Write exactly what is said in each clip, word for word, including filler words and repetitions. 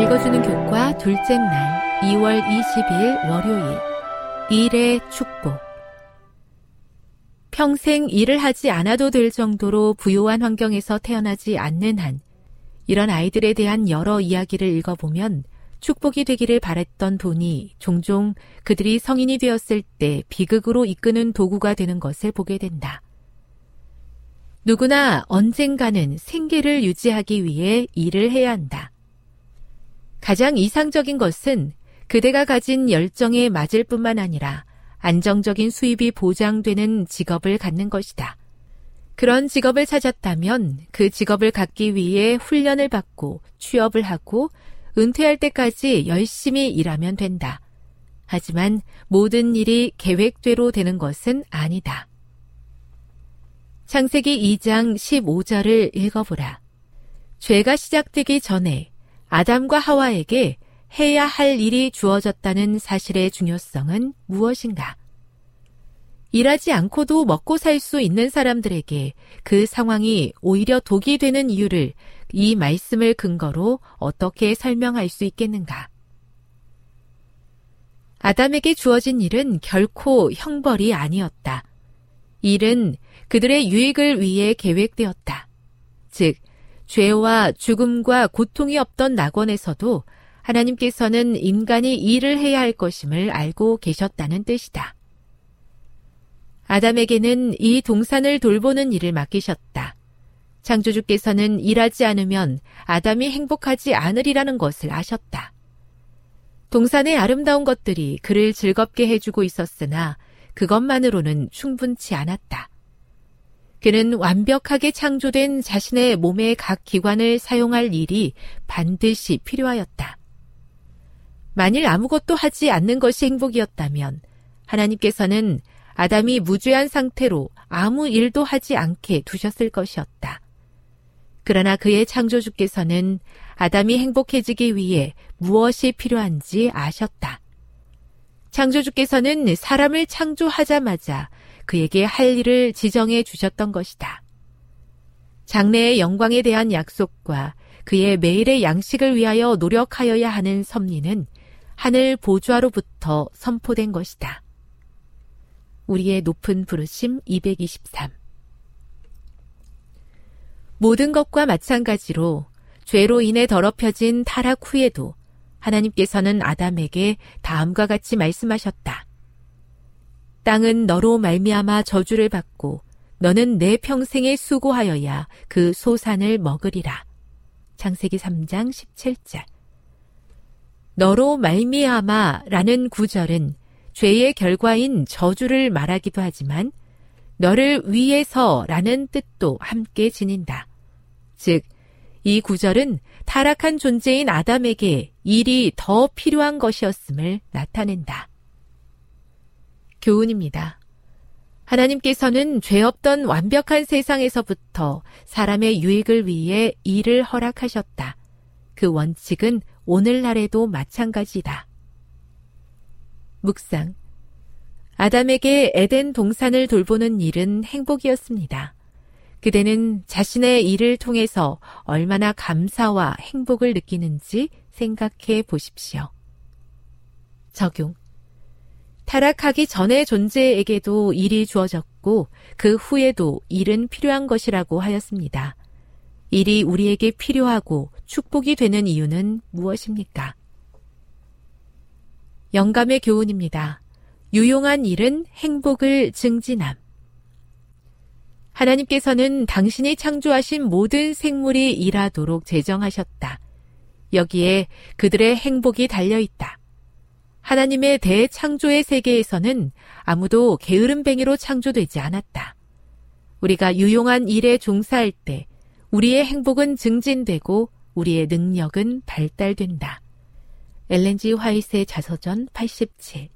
읽어주는 교과 둘째 날 이월 이십일 월요일 일의 축복. 평생 일을 하지 않아도 될 정도로 부유한 환경에서 태어나지 않는 한 이런 아이들에 대한 여러 이야기를 읽어보면 축복이 되기를 바랬던 돈이 종종 그들이 성인이 되었을 때 비극으로 이끄는 도구가 되는 것을 보게 된다. 누구나 언젠가는 생계를 유지하기 위해 일을 해야 한다. 가장 이상적인 것은 그대가 가진 열정에 맞을 뿐만 아니라 안정적인 수입이 보장되는 직업을 갖는 것이다. 그런 직업을 찾았다면 그 직업을 갖기 위해 훈련을 받고 취업을 하고 은퇴할 때까지 열심히 일하면 된다. 하지만 모든 일이 계획대로 되는 것은 아니다. 창세기 이장 십오절을 읽어보라. 죄가 시작되기 전에 아담과 하와에게 해야 할 일이 주어졌다는 사실의 중요성은 무엇인가? 일하지 않고도 먹고 살 수 있는 사람들에게 그 상황이 오히려 독이 되는 이유를 이 말씀을 근거로 어떻게 설명할 수 있겠는가? 아담에게 주어진 일은 결코 형벌이 아니었다. 일은 그들의 유익을 위해 계획되었다. 즉, 죄와 죽음과 고통이 없던 낙원에서도 하나님께서는 인간이 일을 해야 할 것임을 알고 계셨다는 뜻이다. 아담에게는 이 동산을 돌보는 일을 맡기셨다. 창조주께서는 일하지 않으면 아담이 행복하지 않으리라는 것을 아셨다. 동산의 아름다운 것들이 그를 즐겁게 해주고 있었으나 그것만으로는 충분치 않았다. 그는 완벽하게 창조된 자신의 몸의 각 기관을 사용할 일이 반드시 필요하였다. 만일 아무것도 하지 않는 것이 행복이었다면 하나님께서는 아담이 무죄한 상태로 아무 일도 하지 않게 두셨을 것이었다. 그러나 그의 창조주께서는 아담이 행복해지기 위해 무엇이 필요한지 아셨다. 창조주께서는 사람을 창조하자마자 그에게 할 일을 지정해 주셨던 것이다. 장래의 영광에 대한 약속과 그의 매일의 양식을 위하여 노력하여야 하는 섭리는 하늘 보좌로부터 선포된 것이다. 우리의 높은 부르심 이백이십삼. 모든 것과 마찬가지로 죄로 인해 더럽혀진 타락 후에도 하나님께서는 아담에게 다음과 같이 말씀하셨다. 땅은 너로 말미암아 저주를 받고 너는 내 평생에 수고하여야 그 소산을 먹으리라. 창세기 삼 장 십칠 절. 너로 말미암아라는 구절은 죄의 결과인 저주를 말하기도 하지만 너를 위해서라는 뜻도 함께 지닌다. 즉, 이 구절은 타락한 존재인 아담에게 일이 더 필요한 것이었음을 나타낸다. 교훈입니다. 하나님께서는 죄 없던 완벽한 세상에서부터 사람의 유익을 위해 일을 허락하셨다. 그 원칙은 오늘날에도 마찬가지다. 묵상. 아담에게 에덴 동산을 돌보는 일은 행복이었습니다. 그대는 자신의 일을 통해서 얼마나 감사와 행복을 느끼는지 생각해 보십시오. 적용. 타락하기 전에 존재에게도 일이 주어졌고 그 후에도 일은 필요한 것이라고 하였습니다. 일이 우리에게 필요하고 축복이 되는 이유는 무엇입니까? 영감의 교훈입니다. 유용한 일은 행복을 증진함. 하나님께서는 당신이 창조하신 모든 생물이 일하도록 제정하셨다. 여기에 그들의 행복이 달려있다. 하나님의 대창조의 세계에서는 아무도 게으름뱅이로 창조되지 않았다. 우리가 유용한 일에 종사할 때 우리의 행복은 증진되고 우리의 능력은 발달된다. 엘렌 G. 화이트의 자서전 팔십칠.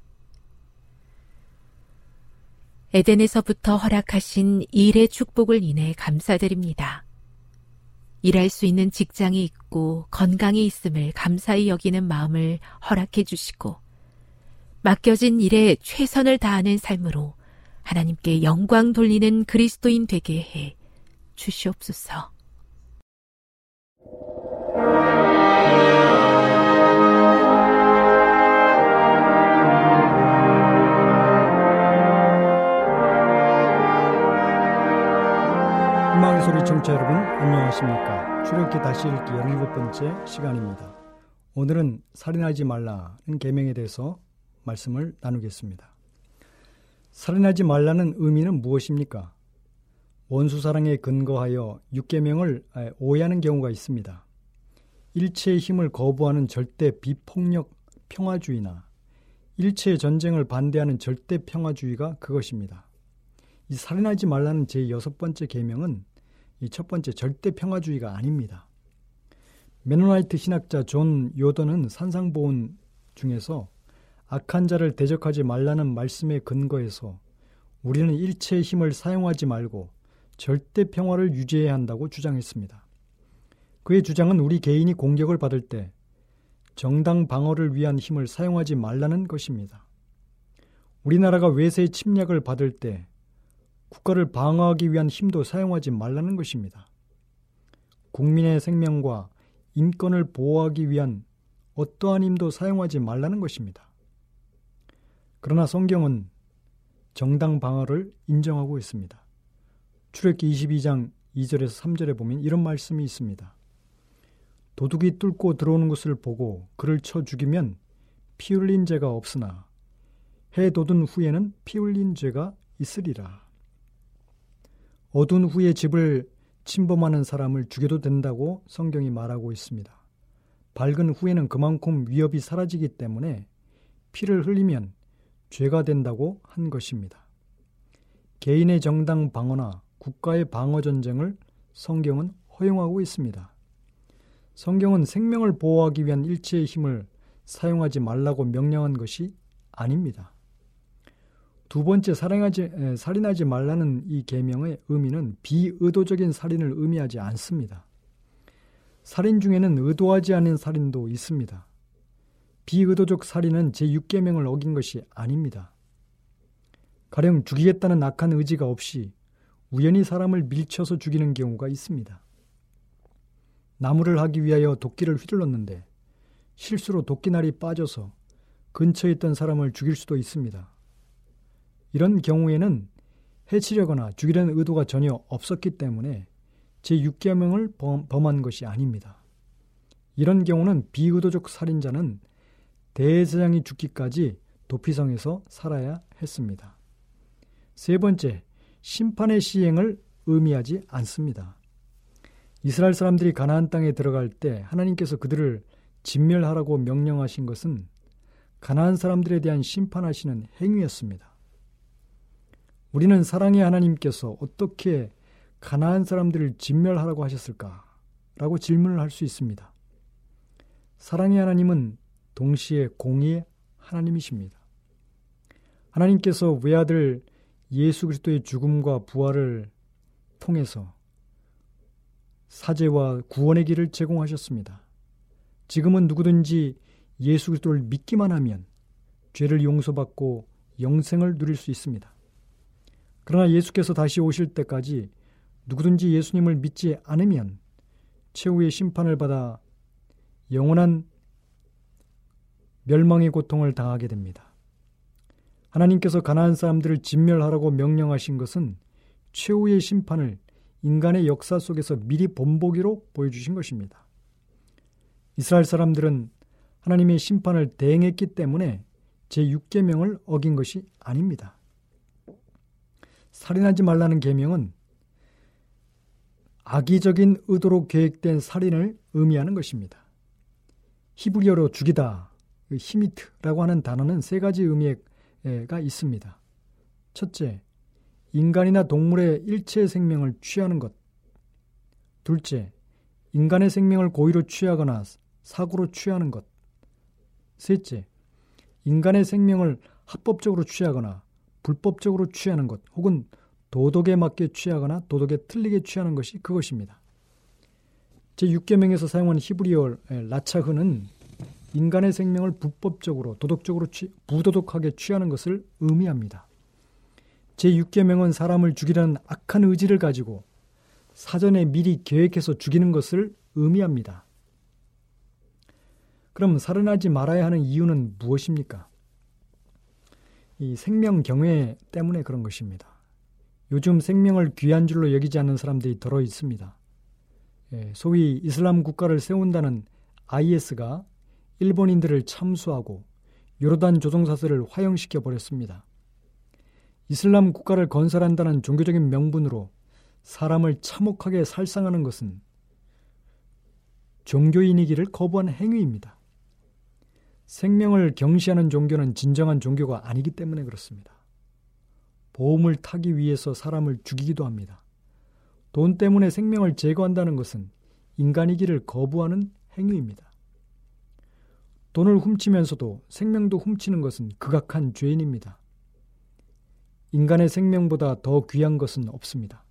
에덴에서부터 허락하신 일의 축복을 인해 감사드립니다. 일할 수 있는 직장이 있고 건강이 있음을 감사히 여기는 마음을 허락해 주시고 맡겨진 일에 최선을 다하는 삶으로 하나님께 영광 돌리는 그리스도인 되게 해 주시옵소서. 희망의 소리 청취자 여러분, 안녕하십니까? 출애굽기 다시 읽기 열일곱 번째 시간입니다. 오늘은 살인하지 말라는 계명에 대해서 말씀을 나누겠습니다. 살인하지 말라는 의미는 무엇입니까? 원수 사랑에 근거하여 육 계명을 오해하는 경우가 있습니다. 일체의 힘을 거부하는 절대 비폭력 평화주의나 일체의 전쟁을 반대하는 절대 평화주의가 그것입니다. 이 살인하지 말라는 제여섯 번째 계명은 이 첫 번째 절대 평화주의가 아닙니다. 메노나이트 신학자 존 요던은 산상보훈 중에서 악한 자를 대적하지 말라는 말씀에 근거해서 우리는 일체의 힘을 사용하지 말고 절대 평화를 유지해야 한다고 주장했습니다. 그의 주장은 우리 개인이 공격을 받을 때 정당 방어를 위한 힘을 사용하지 말라는 것입니다. 우리나라가 외세의 침략을 받을 때 국가를 방어하기 위한 힘도 사용하지 말라는 것입니다. 국민의 생명과 인권을 보호하기 위한 어떠한 힘도 사용하지 말라는 것입니다. 그러나 성경은 정당 방어를 인정하고 있습니다. 출애굽기 이십이 장 이 절에서 삼 절에 보면 이런 말씀이 있습니다. 도둑이 뚫고 들어오는 것을 보고 그를 쳐 죽이면 피 흘린 죄가 없으나 해 돋은 후에는 피 흘린 죄가 있으리라. 어두운 후에 집을 침범하는 사람을 죽여도 된다고 성경이 말하고 있습니다. 밝은 후에는 그만큼 위협이 사라지기 때문에 피를 흘리면 죄가 된다고 한 것입니다. 개인의 정당 방어나 국가의 방어 전쟁을 성경은 허용하고 있습니다. 성경은 생명을 보호하기 위한 일체의 힘을 사용하지 말라고 명령한 것이 아닙니다. 두 번째 살인하지, 살인하지 말라는 이 계명의 의미는 비의도적인 살인을 의미하지 않습니다. 살인 중에는 의도하지 않은 살인도 있습니다. 비의도적 살인은 제육 계명을 어긴 것이 아닙니다. 가령 죽이겠다는 악한 의지가 없이 우연히 사람을 밀쳐서 죽이는 경우가 있습니다. 나무를 하기 위하여 도끼를 휘둘렀는데 실수로 도끼날이 빠져서 근처에 있던 사람을 죽일 수도 있습니다. 이런 경우에는 해치려거나 죽이려는 의도가 전혀 없었기 때문에 제육 계명을 범, 범한 것이 아닙니다. 이런 경우는 비의도적 살인자는 대제사장이 죽기까지 도피성에서 살아야 했습니다. 세 번째, 심판의 시행을 의미하지 않습니다. 이스라엘 사람들이 가나안 땅에 들어갈 때 하나님께서 그들을 진멸하라고 명령하신 것은 가나안 사람들에 대한 심판하시는 행위였습니다. 우리는 사랑의 하나님께서 어떻게 가나안 사람들을 진멸하라고 하셨을까? 라고 질문을 할 수 있습니다. 사랑의 하나님은 동시에 공의의 하나님이십니다. 하나님께서 외아들 예수 그리스도의 죽음과 부활을 통해서 사죄와 구원의 길을 제공하셨습니다. 지금은 누구든지 예수 그리스도를 믿기만 하면 죄를 용서받고 영생을 누릴 수 있습니다. 그러나 예수께서 다시 오실 때까지 누구든지 예수님을 믿지 않으면 최후의 심판을 받아 영원한 멸망의 고통을 당하게 됩니다. 하나님께서 가나안 사람들을 진멸하라고 명령하신 것은 최후의 심판을 인간의 역사 속에서 미리 본보기로 보여주신 것입니다. 이스라엘 사람들은 하나님의 심판을 대행했기 때문에 제육 계명을 어긴 것이 아닙니다. 살인하지 말라는 계명은 악의적인 의도로 계획된 살인을 의미하는 것입니다. 히브리어로 죽이다, 히미트라고 하는 단어는 세 가지 의미가 있습니다. 첫째, 인간이나 동물의 일체의 생명을 취하는 것. 둘째, 인간의 생명을 고의로 취하거나 사고로 취하는 것. 셋째, 인간의 생명을 합법적으로 취하거나 불법적으로 취하는 것, 혹은 도덕에 맞게 취하거나 도덕에 틀리게 취하는 것이 그것입니다. 제육 계명에서 사용한 히브리어 라차흐는 인간의 생명을 불법적으로, 도덕적으로, 취, 부도덕하게 취하는 것을 의미합니다. 제육 계명은 사람을 죽이려는 악한 의지를 가지고 사전에 미리 계획해서 죽이는 것을 의미합니다. 그럼 살인하지 말아야 하는 이유는 무엇입니까? 이 생명 경외 때문에 그런 것입니다. 요즘 생명을 귀한 줄로 여기지 않는 사람들이 더러 있습니다. 소위 이슬람 국가를 세운다는 아이에스가 일본인들을 참수하고 요르단 조정사슬을 화형시켜 버렸습니다. 이슬람 국가를 건설한다는 종교적인 명분으로 사람을 참혹하게 살상하는 것은 종교인이기를 거부한 행위입니다. 생명을 경시하는 종교는 진정한 종교가 아니기 때문에 그렇습니다. 보험을 타기 위해서 사람을 죽이기도 합니다. 돈 때문에 생명을 제거한다는 것은 인간이기를 거부하는 행위입니다. 돈을 훔치면서도 생명도 훔치는 것은 극악한 죄인입니다. 인간의 생명보다 더 귀한 것은 없습니다.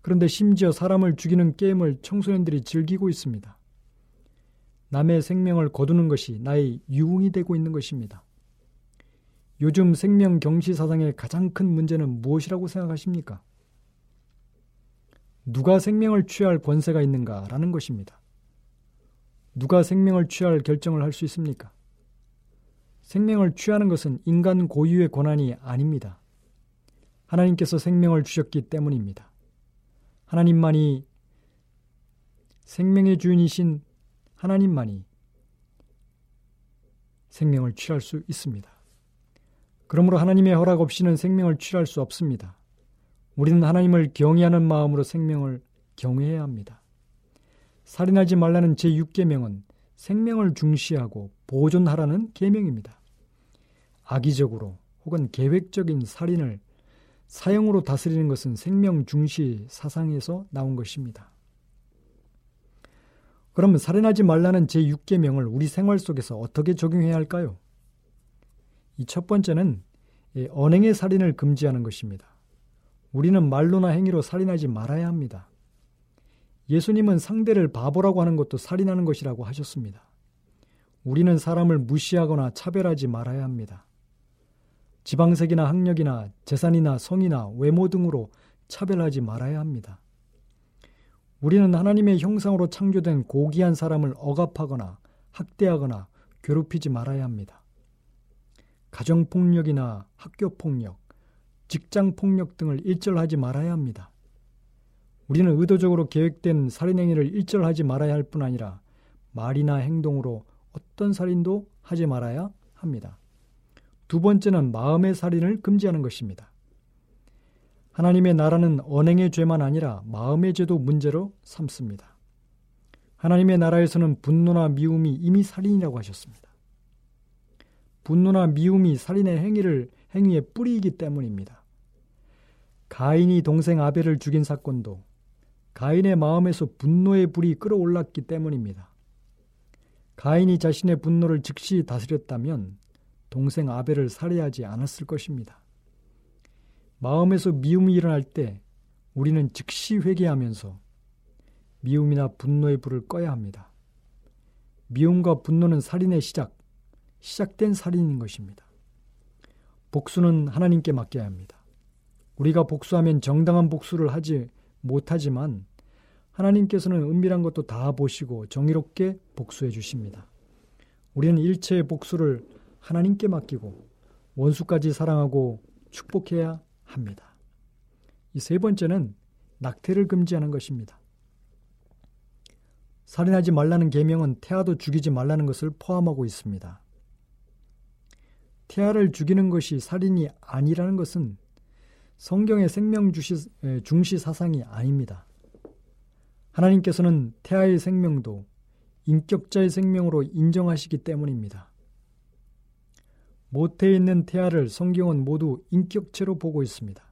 그런데 심지어 사람을 죽이는 게임을 청소년들이 즐기고 있습니다. 남의 생명을 거두는 것이 나의 유흥이 되고 있는 것입니다. 요즘 생명 경시 사상의 가장 큰 문제는 무엇이라고 생각하십니까? 누가 생명을 취할 권세가 있는가라는 것입니다. 누가 생명을 취할 결정을 할 수 있습니까? 생명을 취하는 것은 인간 고유의 권한이 아닙니다. 하나님께서 생명을 주셨기 때문입니다. 하나님만이, 생명의 주인이신 하나님만이 생명을 취할 수 있습니다. 그러므로 하나님의 허락 없이는 생명을 취할 수 없습니다. 우리는 하나님을 경외하는 마음으로 생명을 경외해야 합니다. 살인하지 말라는 제육 계명은 생명을 중시하고 보존하라는 계명입니다. 악의적으로 혹은 계획적인 살인을 사형으로 다스리는 것은 생명 중시 사상에서 나온 것입니다. 그럼 살인하지 말라는 제육 계명을 우리 생활 속에서 어떻게 적용해야 할까요? 이 첫 번째는 언행의 살인을 금지하는 것입니다. 우리는 말로나 행위로 살인하지 말아야 합니다. 예수님은 상대를 바보라고 하는 것도 살인하는 것이라고 하셨습니다. 우리는 사람을 무시하거나 차별하지 말아야 합니다. 지방색이나 학력이나 재산이나 성이나 외모 등으로 차별하지 말아야 합니다. 우리는 하나님의 형상으로 창조된 고귀한 사람을 억압하거나 학대하거나 괴롭히지 말아야 합니다. 가정폭력이나 학교폭력, 직장폭력 등을 일절하지 말아야 합니다. 우리는 의도적으로 계획된 살인행위를 일절하지 말아야 할 뿐 아니라 말이나 행동으로 어떤 살인도 하지 말아야 합니다. 두 번째는 마음의 살인을 금지하는 것입니다. 하나님의 나라는 언행의 죄만 아니라 마음의 죄도 문제로 삼습니다. 하나님의 나라에서는 분노나 미움이 이미 살인이라고 하셨습니다. 분노나 미움이 살인의 행위를, 행위의 뿌리이기 때문입니다. 가인이 동생 아벨을 죽인 사건도 가인의 마음에서 분노의 불이 끌어올랐기 때문입니다. 가인이 자신의 분노를 즉시 다스렸다면 동생 아벨을 살해하지 않았을 것입니다. 마음에서 미움이 일어날 때 우리는 즉시 회개하면서 미움이나 분노의 불을 꺼야 합니다. 미움과 분노는 살인의 시작, 시작된 살인인 것입니다. 복수는 하나님께 맡겨야 합니다. 우리가 복수하면 정당한 복수를 하지 못하지만 하나님께서는 은밀한 것도 다 보시고 정의롭게 복수해 주십니다. 우리는 일체의 복수를 하나님께 맡기고 원수까지 사랑하고 축복해야 합니다. 이 세 번째는 낙태를 금지하는 것입니다. 살인하지 말라는 계명은 태아도 죽이지 말라는 것을 포함하고 있습니다. 태아를 죽이는 것이 살인이 아니라는 것은 성경의 생명 중시 사상이 아닙니다. 하나님께서는 태아의 생명도 인격자의 생명으로 인정하시기 때문입니다. 모태에 있는 태아를 성경은 모두 인격체로 보고 있습니다.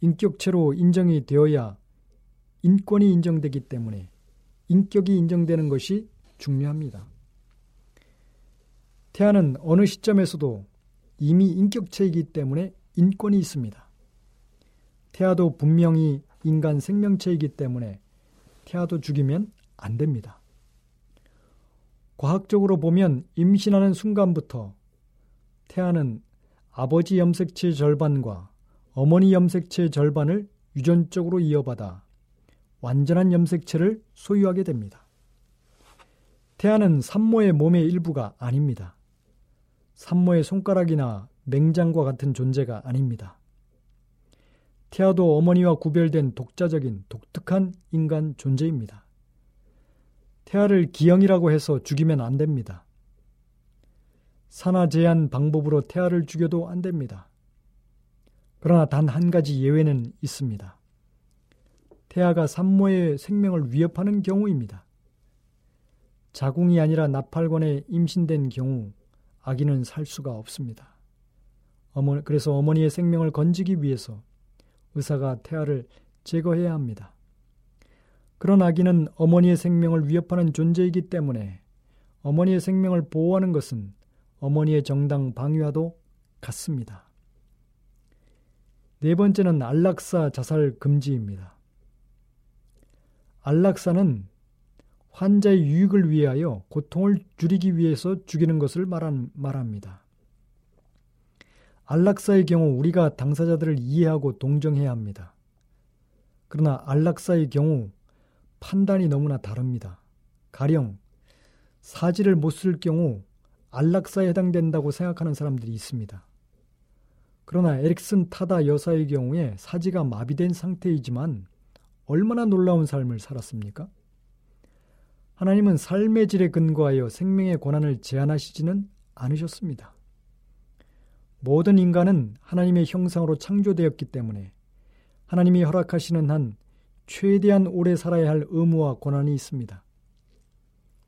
인격체로 인정이 되어야 인권이 인정되기 때문에 인격이 인정되는 것이 중요합니다. 태아는 어느 시점에서도 이미 인격체이기 때문에 인권이 있습니다. 태아도 분명히 인간 생명체이기 때문에 태아도 죽이면 안 됩니다. 과학적으로 보면 임신하는 순간부터 태아는 아버지 염색체의 절반과 어머니 염색체의 절반을 유전적으로 이어받아 완전한 염색체를 소유하게 됩니다. 태아는 산모의 몸의 일부가 아닙니다. 산모의 손가락이나 맹장과 같은 존재가 아닙니다. 태아도 어머니와 구별된 독자적인 독특한 인간 존재입니다. 태아를 기형이라고 해서 죽이면 안 됩니다. 산하 제한 방법으로 태아를 죽여도 안 됩니다. 그러나 단 한 가지 예외는 있습니다. 태아가 산모의 생명을 위협하는 경우입니다. 자궁이 아니라 나팔관에 임신된 경우 아기는 살 수가 없습니다. 어머니, 그래서 어머니의 생명을 건지기 위해서 의사가 태아를 제거해야 합니다. 그런 아기는 어머니의 생명을 위협하는 존재이기 때문에 어머니의 생명을 보호하는 것은 어머니의 정당 방위와도 같습니다. 네 번째는 안락사 자살 금지입니다. 안락사는 환자의 유익을 위하여 고통을 줄이기 위해서 죽이는 것을 말한, 말합니다. 안락사의 경우 우리가 당사자들을 이해하고 동정해야 합니다. 그러나 안락사의 경우 판단이 너무나 다릅니다. 가령 사지를 못 쓸 경우 안락사에 해당된다고 생각하는 사람들이 있습니다. 그러나 에릭슨 타다 여사의 경우에 사지가 마비된 상태이지만 얼마나 놀라운 삶을 살았습니까? 하나님은 삶의 질에 근거하여 생명의 권한을 제한하시지는 않으셨습니다. 모든 인간은 하나님의 형상으로 창조되었기 때문에 하나님이 허락하시는 한 최대한 오래 살아야 할 의무와 권한이 있습니다.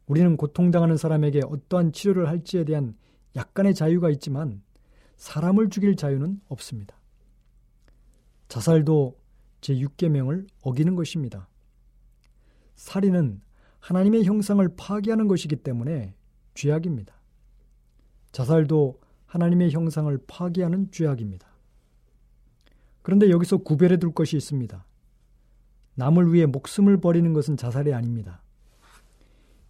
우리는 고통당하는 사람에게 어떠한 치료를 할지에 대한 약간의 자유가 있지만 사람을 죽일 자유는 없습니다. 자살도 제육 계명을 어기는 것입니다. 살인은 하나님의 형상을 파괴하는 것이기 때문에 죄악입니다. 자살도 하나님의 형상을 파괴하는 죄악입니다. 그런데 여기서 구별해 둘 것이 있습니다. 남을 위해 목숨을 버리는 것은 자살이 아닙니다.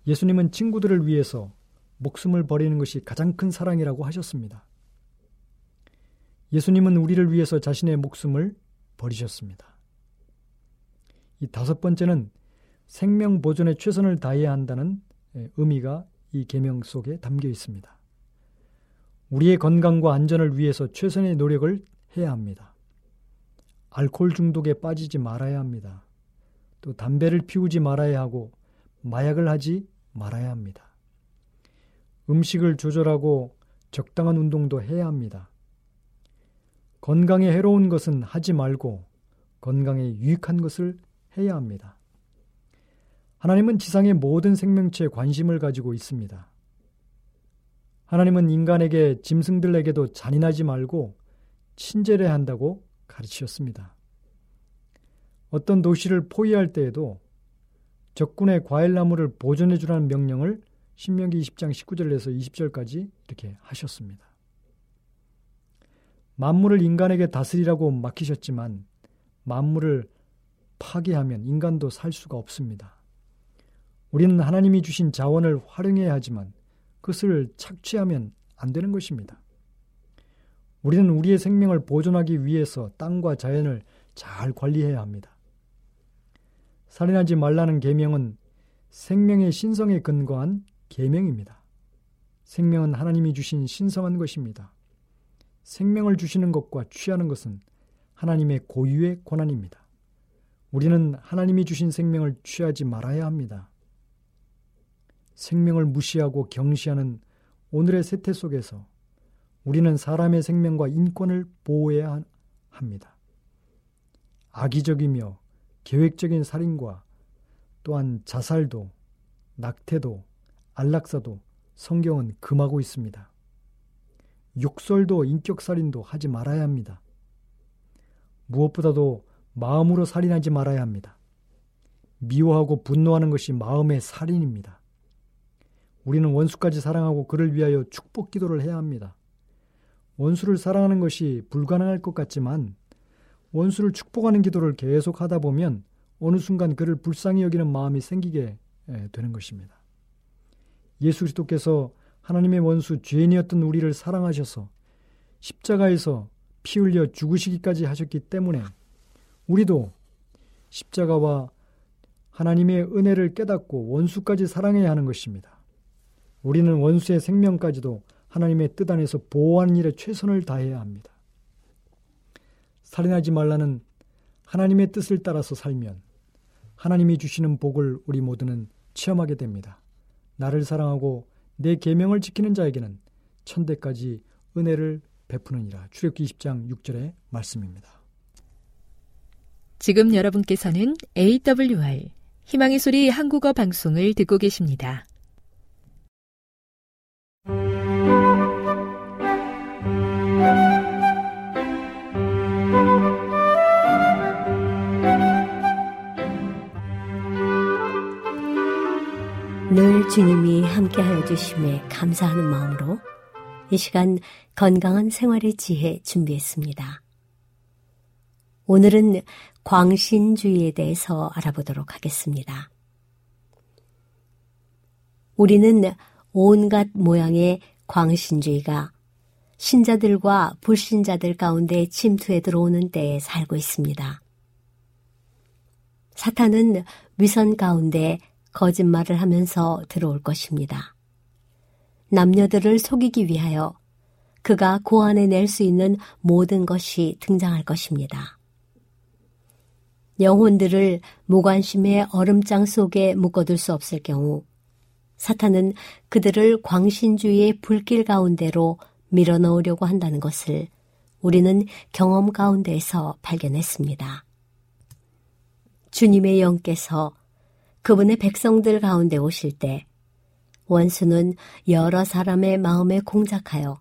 예수님은 친구들을 위해서 목숨을 버리는 것이 가장 큰 사랑이라고 하셨습니다. 예수님은 우리를 위해서 자신의 목숨을 버리셨습니다. 이 다섯 번째는 생명 보존에 최선을 다해야 한다는 의미가 이 계명 속에 담겨 있습니다. 우리의 건강과 안전을 위해서 최선의 노력을 해야 합니다. 알코올 중독에 빠지지 말아야 합니다. 또 담배를 피우지 말아야 하고 마약을 하지 말아야 합니다. 음식을 조절하고 적당한 운동도 해야 합니다. 건강에 해로운 것은 하지 말고 건강에 유익한 것을 해야 합니다. 하나님은 지상의 모든 생명체에 관심을 가지고 있습니다. 하나님은 인간에게, 짐승들에게도 잔인하지 말고 친절해야 한다고 가르치셨습니다. 어떤 도시를 포위할 때에도 적군의 과일나무를 보존해 주라는 명령을 신명기 이십 장 십구 절에서 이십 절까지 이렇게 하셨습니다. 만물을 인간에게 다스리라고 맡기셨지만 만물을 파괴하면 인간도 살 수가 없습니다. 우리는 하나님이 주신 자원을 활용해야 하지만 그것을 착취하면 안 되는 것입니다. 우리는 우리의 생명을 보존하기 위해서 땅과 자연을 잘 관리해야 합니다. 살인하지 말라는 계명은 생명의 신성에 근거한 계명입니다. 생명은 하나님이 주신 신성한 것입니다. 생명을 주시는 것과 취하는 것은 하나님의 고유의 권한입니다. 우리는 하나님이 주신 생명을 취하지 말아야 합니다. 생명을 무시하고 경시하는 오늘의 세태 속에서 우리는 사람의 생명과 인권을 보호해야 합니다. 악의적이며 계획적인 살인과 또한 자살도, 낙태도, 안락사도 성경은 금하고 있습니다. 욕설도, 인격살인도 하지 말아야 합니다. 무엇보다도 마음으로 살인하지 말아야 합니다. 미워하고 분노하는 것이 마음의 살인입니다. 우리는 원수까지 사랑하고 그를 위하여 축복 기도를 해야 합니다. 원수를 사랑하는 것이 불가능할 것 같지만 원수를 축복하는 기도를 계속하다 보면 어느 순간 그를 불쌍히 여기는 마음이 생기게 되는 것입니다. 예수 그리스도께서 하나님의 원수 죄인이었던 우리를 사랑하셔서 십자가에서 피 흘려 죽으시기까지 하셨기 때문에 우리도 십자가와 하나님의 은혜를 깨닫고 원수까지 사랑해야 하는 것입니다. 우리는 원수의 생명까지도 하나님의 뜻 안에서 보호하는 일에 최선을 다해야 합니다. 살인하지 말라는 하나님의 뜻을 따라서 살면 하나님이 주시는 복을 우리 모두는 체험하게 됩니다. 나를 사랑하고 내 계명을 지키는 자에게는 천대까지 은혜를 베푸느니라. 출애굽기 이십 장 육 절의 말씀입니다. 지금 여러분께서는 에이 더블유 알 희망의 소리 한국어 방송을 듣고 계십니다. 늘 주님이 함께하여 주심에 감사하는 마음으로 이 시간 건강한 생활의 지혜 준비했습니다. 오늘은 광신주의에 대해서 알아보도록 하겠습니다. 우리는 온갖 모양의 광신주의가 신자들과 불신자들 가운데 침투해 들어오는 때에 살고 있습니다. 사탄은 위선 가운데 거짓말을 하면서 들어올 것입니다. 남녀들을 속이기 위하여 그가 고안해낼 수 있는 모든 것이 등장할 것입니다. 영혼들을 무관심의 얼음장 속에 묶어둘 수 없을 경우 사탄은 그들을 광신주의의 불길 가운데로 밀어넣으려고 한다는 것을 우리는 경험 가운데에서 발견했습니다. 주님의 영께서 그분의 백성들 가운데 오실 때 원수는 여러 사람의 마음에 공작하여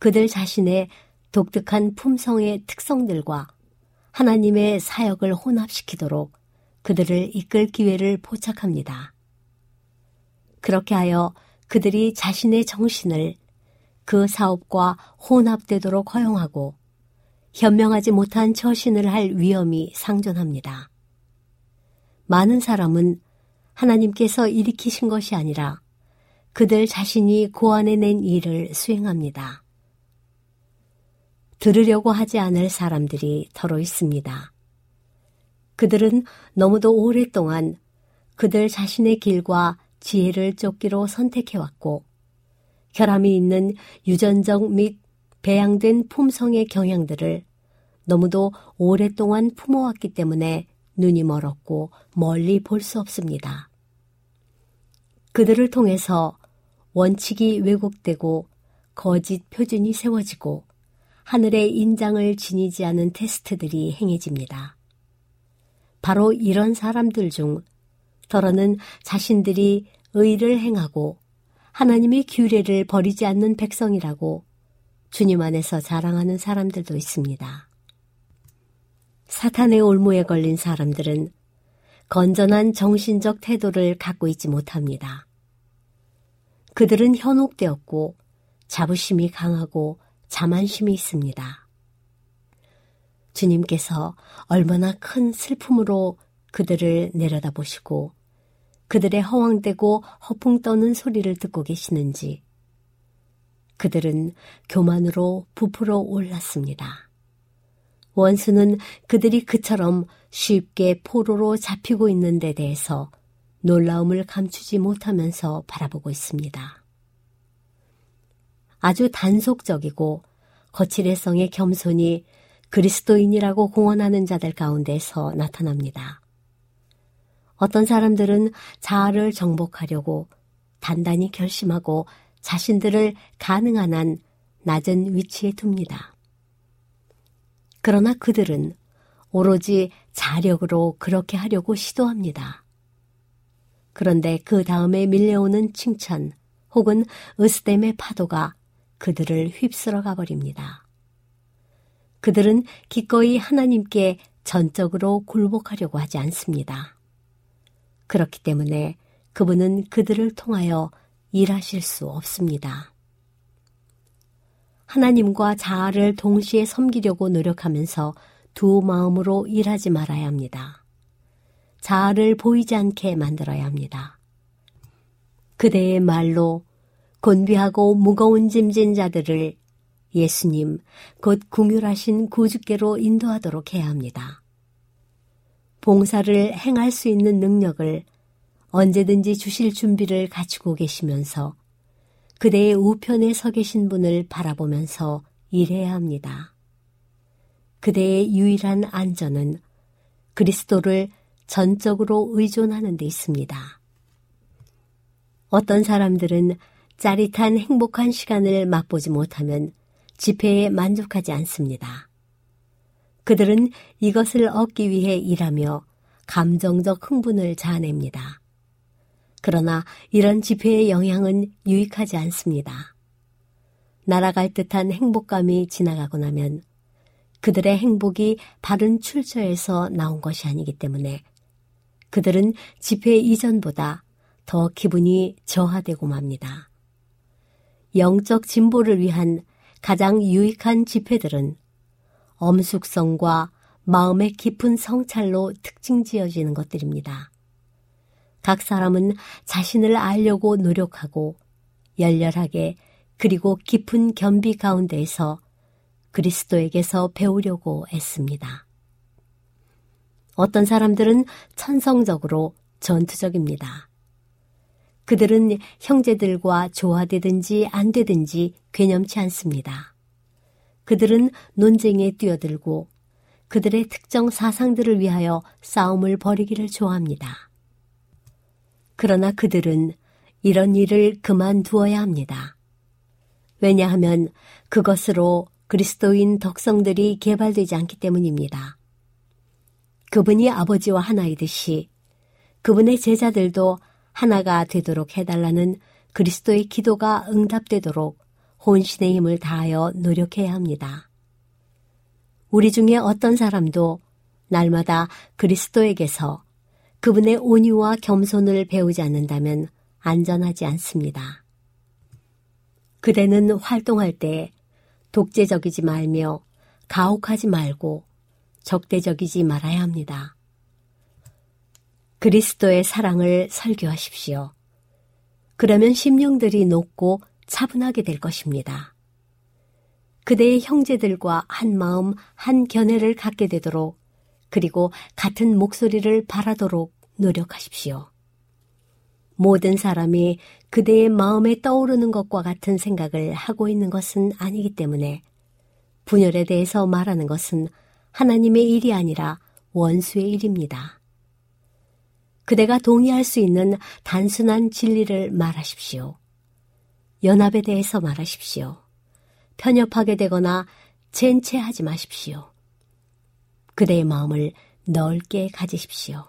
그들 자신의 독특한 품성의 특성들과 하나님의 사역을 혼합시키도록 그들을 이끌 기회를 포착합니다. 그렇게 하여 그들이 자신의 정신을 그 사업과 혼합되도록 허용하고 현명하지 못한 처신을 할 위험이 상존합니다. 많은 사람은 하나님께서 일으키신 것이 아니라 그들 자신이 고안해낸 일을 수행합니다. 들으려고 하지 않을 사람들이 더러 있습니다. 그들은 너무도 오랫동안 그들 자신의 길과 지혜를 쫓기로 선택해왔고 결함이 있는 유전적 및 배양된 품성의 경향들을 너무도 오랫동안 품어왔기 때문에 눈이 멀었고 멀리 볼 수 없습니다. 그들을 통해서 원칙이 왜곡되고 거짓 표준이 세워지고 하늘의 인장을 지니지 않은 테스트들이 행해집니다. 바로 이런 사람들 중 더러는 자신들이 의를 행하고 하나님의 규례를 버리지 않는 백성이라고 주님 안에서 자랑하는 사람들도 있습니다. 사탄의 올무에 걸린 사람들은 건전한 정신적 태도를 갖고 있지 못합니다. 그들은 현혹되었고 자부심이 강하고 자만심이 있습니다. 주님께서 얼마나 큰 슬픔으로 그들을 내려다보시고 그들의 허황되고 허풍떠는 소리를 듣고 계시는지 그들은 교만으로 부풀어 올랐습니다. 원수는 그들이 그처럼 쉽게 포로로 잡히고 있는 데 대해서 놀라움을 감추지 못하면서 바라보고 있습니다. 아주 단속적이고 거칠애성의 겸손이 그리스도인이라고 공언하는 자들 가운데서 나타납니다. 어떤 사람들은 자아를 정복하려고 단단히 결심하고 자신들을 가능한 한 낮은 위치에 둡니다. 그러나 그들은 오로지 자력으로 그렇게 하려고 시도합니다. 그런데 그 다음에 밀려오는 칭찬 혹은 으스댐의 파도가 그들을 휩쓸어 가버립니다. 그들은 기꺼이 하나님께 전적으로 굴복하려고 하지 않습니다. 그렇기 때문에 그분은 그들을 통하여 일하실 수 없습니다. 하나님과 자아를 동시에 섬기려고 노력하면서 두 마음으로 일하지 말아야 합니다. 자아를 보이지 않게 만들어야 합니다. 그대의 말로 곤비하고 무거운 짐진 자들을 예수님 곧 긍휼하신 구주께로 인도하도록 해야 합니다. 봉사를 행할 수 있는 능력을 언제든지 주실 준비를 갖추고 계시면서 그대의 우편에 서 계신 분을 바라보면서 일해야 합니다. 그대의 유일한 안전은 그리스도를 전적으로 의존하는 데 있습니다. 어떤 사람들은 짜릿한 행복한 시간을 맛보지 못하면 지폐에 만족하지 않습니다. 그들은 이것을 얻기 위해 일하며 감정적 흥분을 자아냅니다. 그러나 이런 지폐의 영향은 유익하지 않습니다. 날아갈 듯한 행복감이 지나가고 나면 그들의 행복이 바른 출처에서 나온 것이 아니기 때문에 그들은 지폐 이전보다 더 기분이 저하되고 맙니다. 영적 진보를 위한 가장 유익한 지폐들은 엄숙성과 마음의 깊은 성찰로 특징지어지는 것들입니다. 각 사람은 자신을 알려고 노력하고 열렬하게 그리고 깊은 겸비 가운데에서 그리스도에게서 배우려고 애씁니다. 어떤 사람들은 천성적으로 전투적입니다. 그들은 형제들과 조화되든지 안 되든지 괴념치 않습니다. 그들은 논쟁에 뛰어들고 그들의 특정 사상들을 위하여 싸움을 벌이기를 좋아합니다. 그러나 그들은 이런 일을 그만두어야 합니다. 왜냐하면 그것으로 그리스도인 덕성들이 개발되지 않기 때문입니다. 그분이 아버지와 하나이듯이 그분의 제자들도 하나가 되도록 해달라는 그리스도의 기도가 응답되도록 혼신의 힘을 다하여 노력해야 합니다. 우리 중에 어떤 사람도 날마다 그리스도에게서 그분의 온유와 겸손을 배우지 않는다면 안전하지 않습니다. 그대는 활동할 때 독재적이지 말며 가혹하지 말고 적대적이지 말아야 합니다. 그리스도의 사랑을 설교하십시오. 그러면 심령들이 높고 차분하게 될 것입니다. 그대의 형제들과 한 마음 한 견해를 갖게 되도록 그리고 같은 목소리를 바라도록 노력하십시오. 모든 사람이 그대의 마음에 떠오르는 것과 같은 생각을 하고 있는 것은 아니기 때문에 분열에 대해서 말하는 것은 하나님의 일이 아니라 원수의 일입니다. 그대가 동의할 수 있는 단순한 진리를 말하십시오. 연합에 대해서 말하십시오. 편협하게 되거나 젠체하지 마십시오. 그대의 마음을 넓게 가지십시오.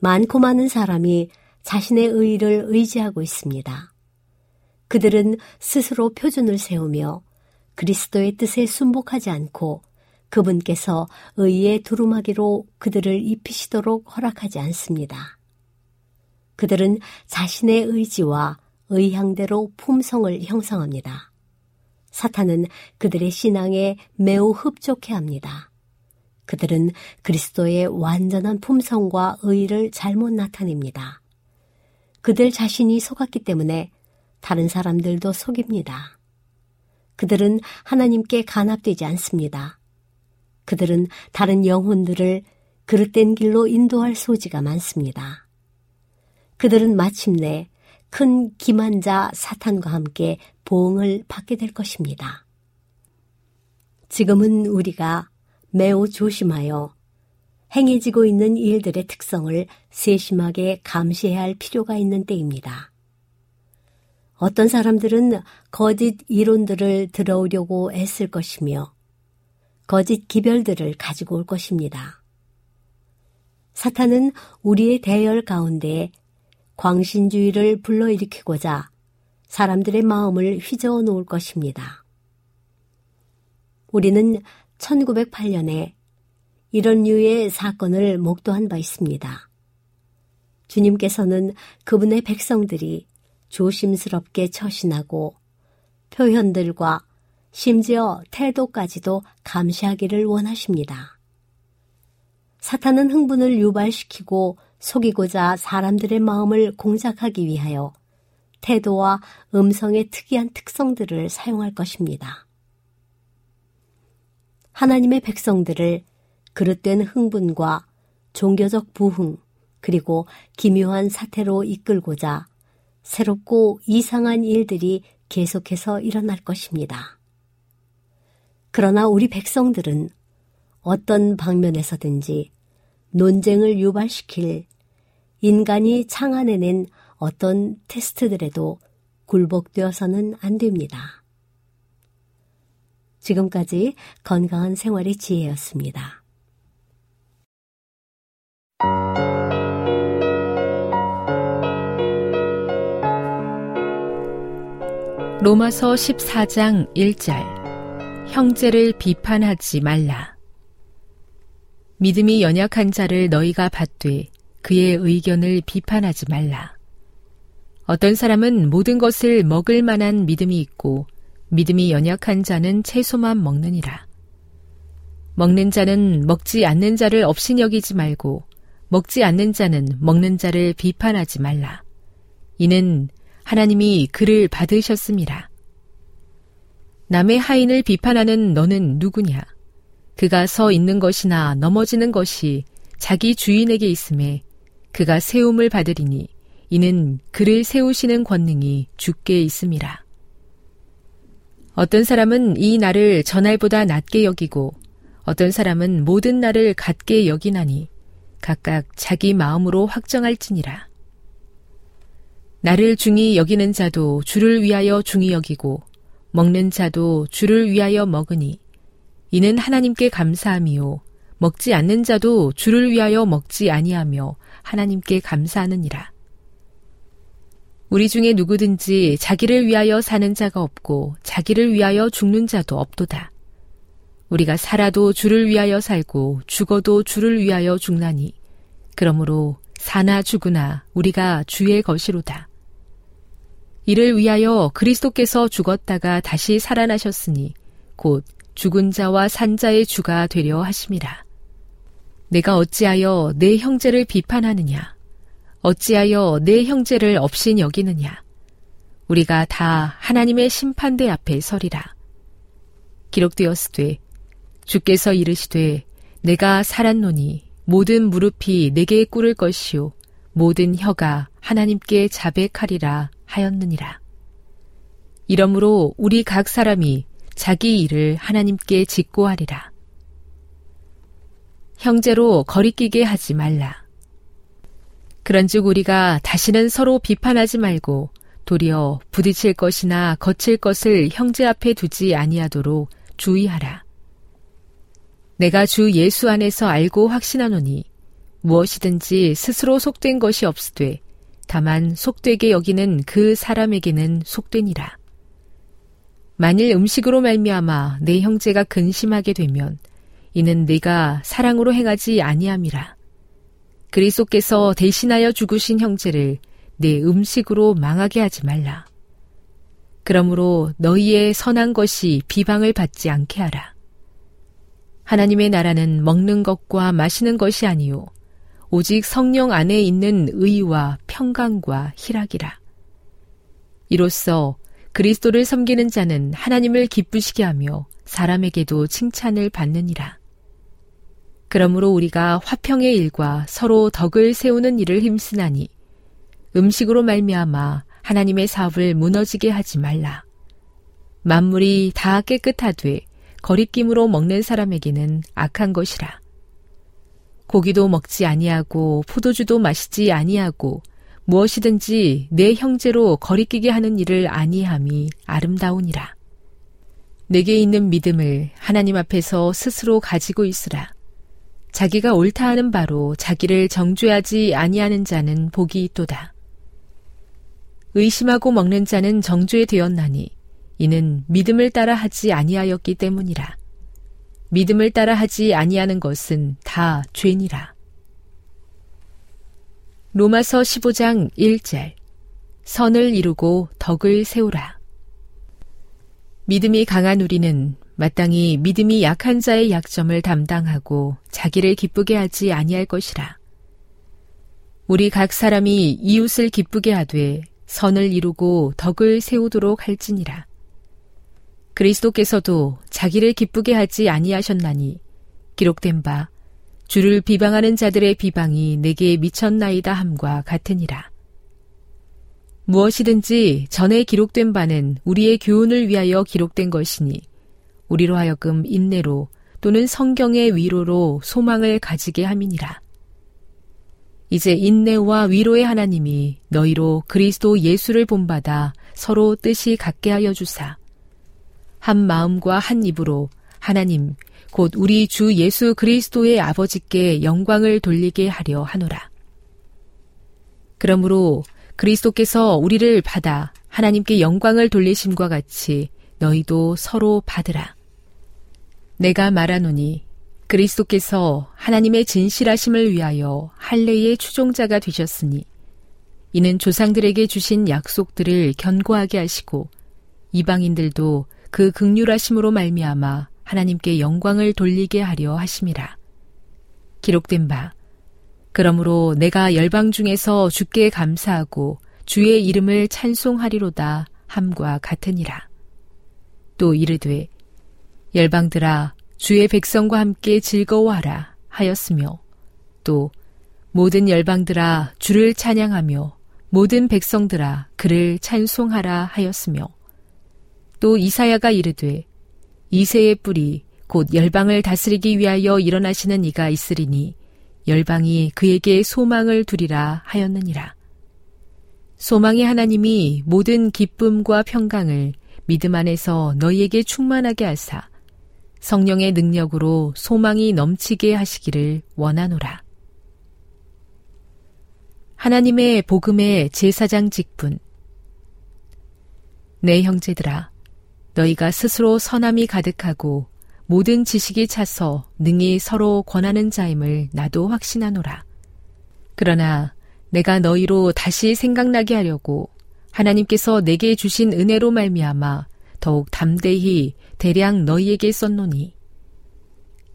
많고 많은 사람이 자신의 의의를 의지하고 있습니다. 그들은 스스로 표준을 세우며 그리스도의 뜻에 순복하지 않고 그분께서 의의 두루마기로 그들을 입히시도록 허락하지 않습니다. 그들은 자신의 의지와 의향대로 품성을 형성합니다. 사탄은 그들의 신앙에 매우 흡족해합니다. 그들은 그리스도의 완전한 품성과 의의를 잘못 나타냅니다. 그들 자신이 속았기 때문에 다른 사람들도 속입니다. 그들은 하나님께 간합되지 않습니다. 그들은 다른 영혼들을 그릇된 길로 인도할 소지가 많습니다. 그들은 마침내 큰 기만자 사탄과 함께 보응을 받게 될 것입니다. 지금은 우리가 매우 조심하여 행해지고 있는 일들의 특성을 세심하게 감시해야 할 필요가 있는 때입니다. 어떤 사람들은 거짓 이론들을 들어오려고 애쓸 것이며 거짓 기별들을 가지고 올 것입니다. 사탄은 우리의 대열 가운데 광신주의를 불러일으키고자 사람들의 마음을 휘저어 놓을 것입니다. 우리는 천구백팔 년에 이런 류의 사건을 목도한 바 있습니다. 주님께서는 그분의 백성들이 조심스럽게 처신하고 표현들과 심지어 태도까지도 감시하기를 원하십니다. 사탄은 흥분을 유발시키고 속이고자 사람들의 마음을 공작하기 위하여 태도와 음성의 특이한 특성들을 사용할 것입니다. 하나님의 백성들을 그릇된 흥분과 종교적 부흥 그리고 기묘한 사태로 이끌고자 새롭고 이상한 일들이 계속해서 일어날 것입니다. 그러나 우리 백성들은 어떤 방면에서든지 논쟁을 유발시킬 인간이 창안해낸 어떤 테스트들에도 굴복되어서는 안 됩니다. 지금까지 건강한 생활의 지혜였습니다. 로마서 십사 장 일 절 형제를 비판하지 말라. 믿음이 연약한 자를 너희가 받되 그의 의견을 비판하지 말라. 어떤 사람은 모든 것을 먹을 만한 믿음이 있고 믿음이 연약한 자는 채소만 먹느니라. 먹는 자는 먹지 않는 자를 업신여기지 말고 먹지 않는 자는 먹는 자를 비판하지 말라. 이는 하나님이 그를 받으셨습니다. 남의 하인을 비판하는 너는 누구냐? 그가 서 있는 것이나 넘어지는 것이 자기 주인에게 있음에 그가 세움을 받으리니 이는 그를 세우시는 권능이 주께 있음이라. 어떤 사람은 이 날을 전날보다 낮게 여기고 어떤 사람은 모든 날을 같게 여기나니 각각 자기 마음으로 확정할지니라. 나를 중히 여기는 자도 주를 위하여 중히 여기고 먹는 자도 주를 위하여 먹으니 이는 하나님께 감사함이요 먹지 않는 자도 주를 위하여 먹지 아니하며 하나님께 감사하느니라. 우리 중에 누구든지 자기를 위하여 사는 자가 없고 자기를 위하여 죽는 자도 없도다. 우리가 살아도 주를 위하여 살고 죽어도 주를 위하여 죽나니 그러므로 사나 죽으나 우리가 주의 것이로다. 이를 위하여 그리스도께서 죽었다가 다시 살아나셨으니 곧 죽은 자와 산 자의 주가 되려 하심이라. 내가 어찌하여 내 형제를 비판하느냐? 어찌하여 내 형제를 없인 여기느냐? 우리가 다 하나님의 심판대 앞에 서리라. 기록되었으되 주께서 이르시되 내가 살았노니 모든 무릎이 내게 꿇을 것이요 모든 혀가 하나님께 자백하리라 하였느니라. 이러므로 우리 각 사람이 자기 일을 하나님께 직고하리라. 형제로 거리끼게 하지 말라. 그런즉 우리가 다시는 서로 비판하지 말고 도리어 부딪힐 것이나 거칠 것을 형제 앞에 두지 아니하도록 주의하라. 내가 주 예수 안에서 알고 확신하노니 무엇이든지 스스로 속된 것이 없으되 다만 속되게 여기는 그 사람에게는 속되니라. 만일 음식으로 말미암아 내 형제가 근심하게 되면 이는 네가 사랑으로 행하지 아니함이라. 그리스도께서 대신하여 죽으신 형제를 내 음식으로 망하게 하지 말라. 그러므로 너희의 선한 것이 비방을 받지 않게 하라. 하나님의 나라는 먹는 것과 마시는 것이 아니요 오직 성령 안에 있는 의와 평강과 희락이라. 이로써 그리스도를 섬기는 자는 하나님을 기쁘시게 하며 사람에게도 칭찬을 받느니라. 그러므로 우리가 화평의 일과 서로 덕을 세우는 일을 힘쓰나니 음식으로 말미암아 하나님의 사업을 무너지게 하지 말라. 만물이 다 깨끗하되 거리낌으로 먹는 사람에게는 악한 것이라. 고기도 먹지 아니하고 포도주도 마시지 아니하고 무엇이든지 내 형제로 거리끼게 하는 일을 아니함이 아름다우니라. 내게 있는 믿음을 하나님 앞에서 스스로 가지고 있으라. 자기가 옳다 하는 바로 자기를 정죄하지 아니하는 자는 복이 있도다. 의심하고 먹는 자는 정죄되었나니 이는 믿음을 따라 하지 아니하였기 때문이라. 믿음을 따라 하지 아니하는 것은 다 죄니라. 로마서 십오 장 일 절. 선을 이루고 덕을 세우라. 믿음이 강한 우리는 마땅히 믿음이 약한 자의 약점을 담당하고 자기를 기쁘게 하지 아니할 것이라. 우리 각 사람이 이웃을 기쁘게 하되 선을 이루고 덕을 세우도록 할지니라. 그리스도께서도 자기를 기쁘게 하지 아니하셨나니 기록된 바 주를 비방하는 자들의 비방이 내게 미쳤나이다 함과 같으니라. 무엇이든지 전에 기록된 바는 우리의 교훈을 위하여 기록된 것이니 우리로 하여금 인내로 또는 성경의 위로로 소망을 가지게 함이니라. 이제 인내와 위로의 하나님이 너희로 그리스도 예수를 본받아 서로 뜻이 같게 하여 주사 한 마음과 한 입으로 하나님 곧 우리 주 예수 그리스도의 아버지께 영광을 돌리게 하려 하노라. 그러므로 그리스도께서 우리를 받아 하나님께 영광을 돌리심과 같이 너희도 서로 받으라. 내가 말하노니 그리스도께서 하나님의 진실하심을 위하여 할례의 추종자가 되셨으니 이는 조상들에게 주신 약속들을 견고하게 하시고 이방인들도 그 긍휼하심으로 말미암아 하나님께 영광을 돌리게 하려 하심이라. 기록된 바 그러므로 내가 열방 중에서 주께 감사하고 주의 이름을 찬송하리로다 함과 같으니라. 또 이르되 열방들아 주의 백성과 함께 즐거워하라 하였으며 또 모든 열방들아 주를 찬양하며 모든 백성들아 그를 찬송하라 하였으며 또 이사야가 이르되 이새의 뿌리 곧 열방을 다스리기 위하여 일어나시는 이가 있으리니 열방이 그에게 소망을 두리라 하였느니라. 소망의 하나님이 모든 기쁨과 평강을 믿음 안에서 너희에게 충만하게 하사 성령의 능력으로 소망이 넘치게 하시기를 원하노라. 하나님의 복음의 제사장 직분. 내 형제들아 너희가 스스로 선함이 가득하고 모든 지식이 차서 능히 서로 권하는 자임을 나도 확신하노라. 그러나 내가 너희로 다시 생각나게 하려고 하나님께서 내게 주신 은혜로 말미암아 더욱 담대히 대량 너희에게 썼노니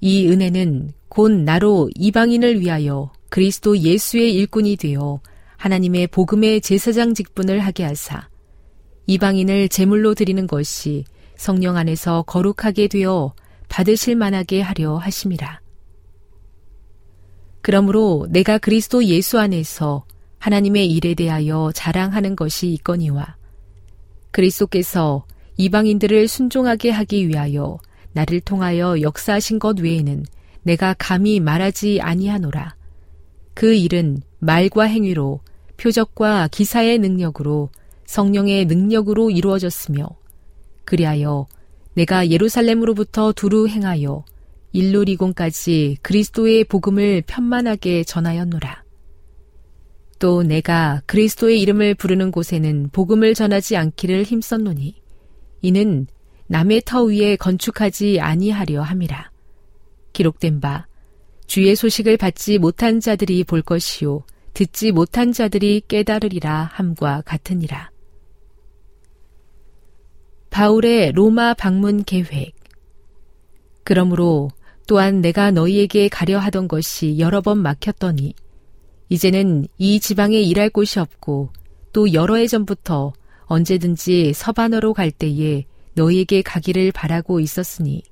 이 은혜는 곧 나로 이방인을 위하여 그리스도 예수의 일꾼이 되어 하나님의 복음의 제사장 직분을 하게 하사 이방인을 제물로 드리는 것이 성령 안에서 거룩하게 되어 받으실 만하게 하려 하심이라. 그러므로 내가 그리스도 예수 안에서 하나님의 일에 대하여 자랑하는 것이 있거니와 그리스도께서 이방인들을 순종하게 하기 위하여 나를 통하여 역사하신 것 외에는 내가 감히 말하지 아니하노라. 그 일은 말과 행위로 표적과 기사의 능력으로 성령의 능력으로 이루어졌으며 그리하여 내가 예루살렘으로부터 두루 행하여 일루리곤까지 그리스도의 복음을 편만하게 전하였노라. 또 내가 그리스도의 이름을 부르는 곳에는 복음을 전하지 않기를 힘썼노니 이는 남의 터 위에 건축하지 아니하려 함이라. 기록된 바 주의 소식을 받지 못한 자들이 볼 것이요 듣지 못한 자들이 깨달으리라 함과 같으니라. 바울의 로마 방문 계획. 그러므로 또한 내가 너희에게 가려 하던 것이 여러 번 막혔더니 이제는 이 지방에 일할 곳이 없고 또 여러 해 전부터 언제든지 서반어로 갈 때에 너희에게 가기를 바라고 있었으니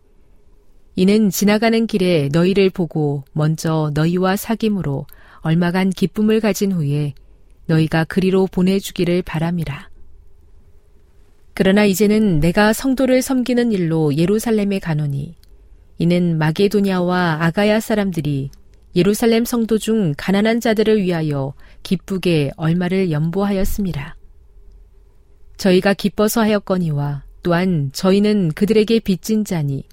이는 지나가는 길에 너희를 보고 먼저 너희와 사귐으로 얼마간 기쁨을 가진 후에 너희가 그리로 보내주기를 바람이라. 그러나 이제는 내가 성도를 섬기는 일로 예루살렘에 가노니 이는 마게도냐와 아가야 사람들이 예루살렘 성도 중 가난한 자들을 위하여 기쁘게 얼마를 연보하였음이라. 저희가 기뻐서 하였거니와 또한 저희는 그들에게 빚진 자니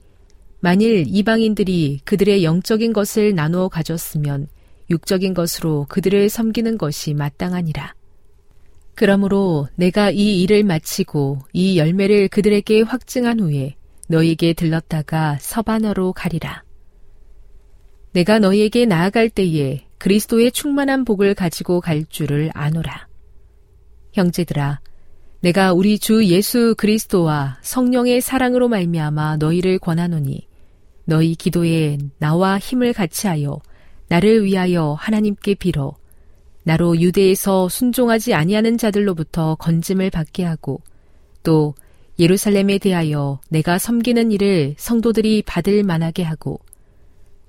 만일 이방인들이 그들의 영적인 것을 나누어 가졌으면 육적인 것으로 그들을 섬기는 것이 마땅하니라. 그러므로 내가 이 일을 마치고 이 열매를 그들에게 확증한 후에 너희에게 들렀다가 서반어로 가리라. 내가 너희에게 나아갈 때에 그리스도의 충만한 복을 가지고 갈 줄을 아노라. 형제들아, 내가 우리 주 예수 그리스도와 성령의 사랑으로 말미암아 너희를 권하노니 너희 기도에 나와 힘을 같이하여 나를 위하여 하나님께 빌어 나로 유대에서 순종하지 아니하는 자들로부터 건짐을 받게 하고 또 예루살렘에 대하여 내가 섬기는 일을 성도들이 받을 만하게 하고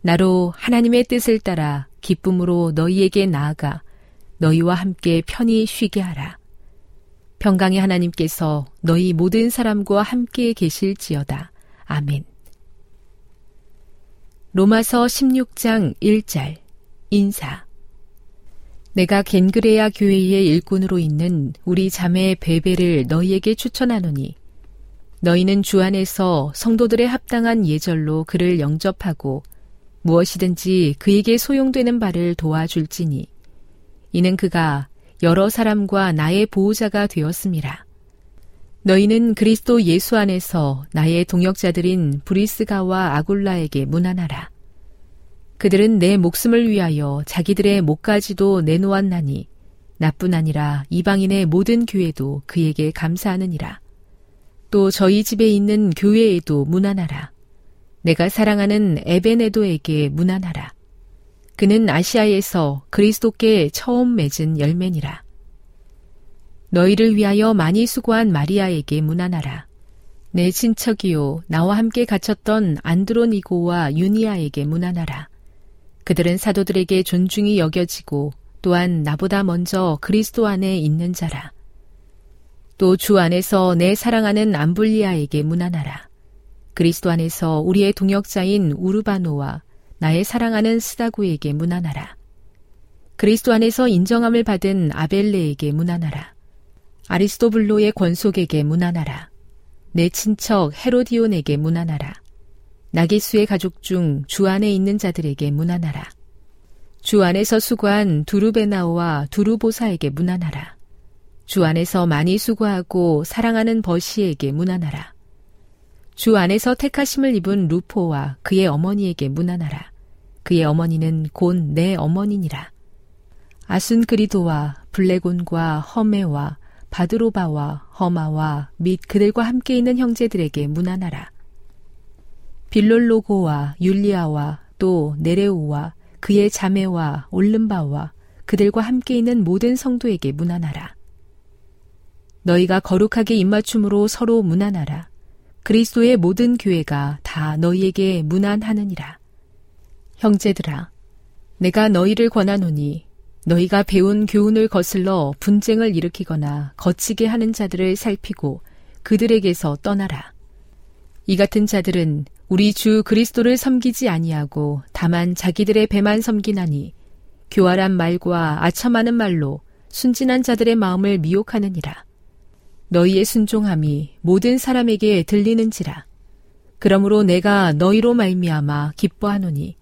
나로 하나님의 뜻을 따라 기쁨으로 너희에게 나아가 너희와 함께 편히 쉬게 하라. 평강의 하나님께서 너희 모든 사람과 함께 계실지어다. 아멘. 로마서 십육 장 일 절. 인사. 내가 겐그레아 교회의 일꾼으로 있는 우리 자매 베베를 너희에게 추천하노니 너희는 주 안에서 성도들의 합당한 예절로 그를 영접하고 무엇이든지 그에게 소용되는 바를 도와줄지니 이는 그가 여러 사람과 나의 보호자가 되었음이라. 너희는 그리스도 예수 안에서 나의 동역자들인 브리스가와 아굴라에게 문안하라. 그들은 내 목숨을 위하여 자기들의 목까지도 내놓았나니 나뿐 아니라 이방인의 모든 교회도 그에게 감사하느니라. 또 저희 집에 있는 교회에도 문안하라. 내가 사랑하는 에베네도에게 문안하라. 그는 아시아에서 그리스도께 처음 맺은 열매니라. 너희를 위하여 많이 수고한 마리아에게 문안하라. 내 친척이요 나와 함께 갇혔던 안드로니고와 유니아에게 문안하라. 그들은 사도들에게 존중이 여겨지고 또한 나보다 먼저 그리스도 안에 있는 자라. 또 주 안에서 내 사랑하는 암블리아에게 문안하라. 그리스도 안에서 우리의 동역자인 우르바노와 나의 사랑하는 스다구에게 문안하라. 그리스도 안에서 인정함을 받은 아벨레에게 문안하라. 아리스토블로의 권속에게 문안하라. 내 친척 헤로디온에게 문안하라. 나기수의 가족 중 주 안에 있는 자들에게 문안하라. 주 안에서 수고한 두루베나오와 두루보사에게 문안하라. 주 안에서 많이 수고하고 사랑하는 버시에게 문안하라. 주 안에서 택하심을 입은 루포와 그의 어머니에게 문안하라. 그의 어머니는 곧 내 어머니니라. 아순그리도와 블레곤과 허메와 바드로바와 허마와 및 그들과 함께 있는 형제들에게 문안하라. 빌롤로고와 율리아와 또 네레오와 그의 자매와 올름바와 그들과 함께 있는 모든 성도에게 문안하라. 너희가 거룩하게 입맞춤으로 서로 문안하라. 그리스도의 모든 교회가 다 너희에게 문안하느니라. 형제들아, 내가 너희를 권하노니 너희가 배운 교훈을 거슬러 분쟁을 일으키거나 거치게 하는 자들을 살피고 그들에게서 떠나라. 이 같은 자들은 우리 주 그리스도를 섬기지 아니하고 다만 자기들의 배만 섬기나니 교활한 말과 아첨하는 말로 순진한 자들의 마음을 미혹하느니라. 너희의 순종함이 모든 사람에게 들리는지라. 그러므로 내가 너희로 말미암아 기뻐하노니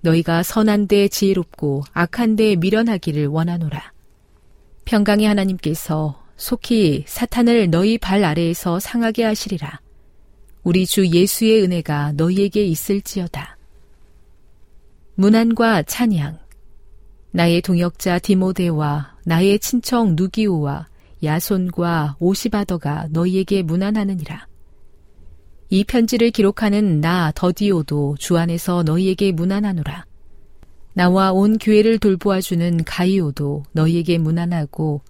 너희가 선한 데 지혜롭고 악한 데 미련하기를 원하노라. 평강의 하나님께서 속히 사탄을 너희 발 아래에서 상하게 하시리라. 우리 주 예수의 은혜가 너희에게 있을지어다. 문안과 찬양. 나의 동역자 디모데와 나의 친척 누기오와 야손과 오시바더가 너희에게 문안하느니라. 이 편지를 기록하는 나 더디오도 주 안에서 너희에게 문안하노라. 나와 온 교회를 돌보아주는 가이오도 너희에게 문안하고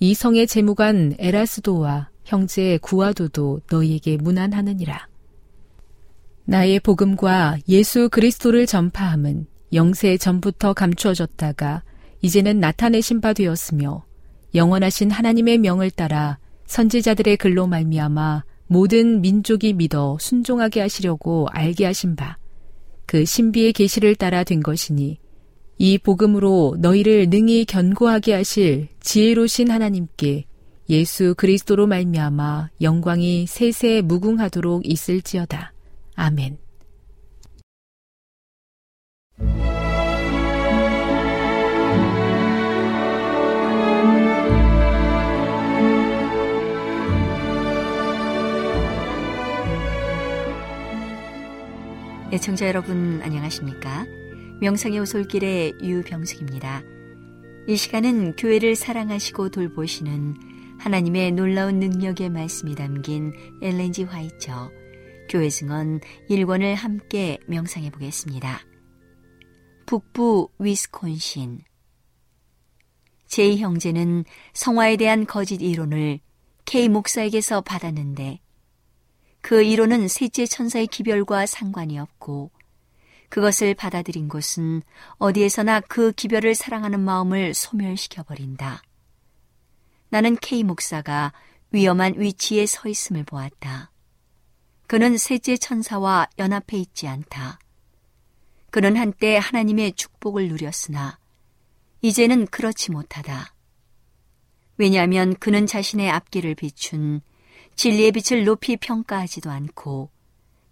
이 성의 재무관 에라스도와 형제 구아도도 너희에게 문안하느니라. 나의 복음과 예수 그리스도를 전파함은 영세 전부터 감추어졌다가 이제는 나타내신 바 되었으며 영원하신 하나님의 명을 따라 선지자들의 글로 말미암아 모든 민족이 믿어 순종하게 하시려고 알게 하신 바 그 신비의 계시를 따라 된 것이니 이 복음으로 너희를 능히 견고하게 하실 지혜로우신 하나님께 예수 그리스도로 말미암아 영광이 세세 무궁하도록 있을지어다. 아멘. 애청자 여러분 안녕하십니까? 명상의 오솔길의 유병숙입니다. 이 시간은 교회를 사랑하시고 돌보시는 하나님의 놀라운 능력의 말씀이 담긴 엘렌 지 화이트 교회 증언 일 권을 함께 명상해 보겠습니다. 북부 위스콘신. 제이 형제는 성화에 대한 거짓 이론을 K 목사에게서 받았는데 그 이론은 셋째 천사의 기별과 상관이 없고 그것을 받아들인 곳은 어디에서나 그 기별을 사랑하는 마음을 소멸시켜버린다. 나는 K 목사가 위험한 위치에 서 있음을 보았다. 그는 셋째 천사와 연합해 있지 않다. 그는 한때 하나님의 축복을 누렸으나 이제는 그렇지 못하다. 왜냐하면 그는 자신의 앞길을 비춘 진리의 빛을 높이 평가하지도 않고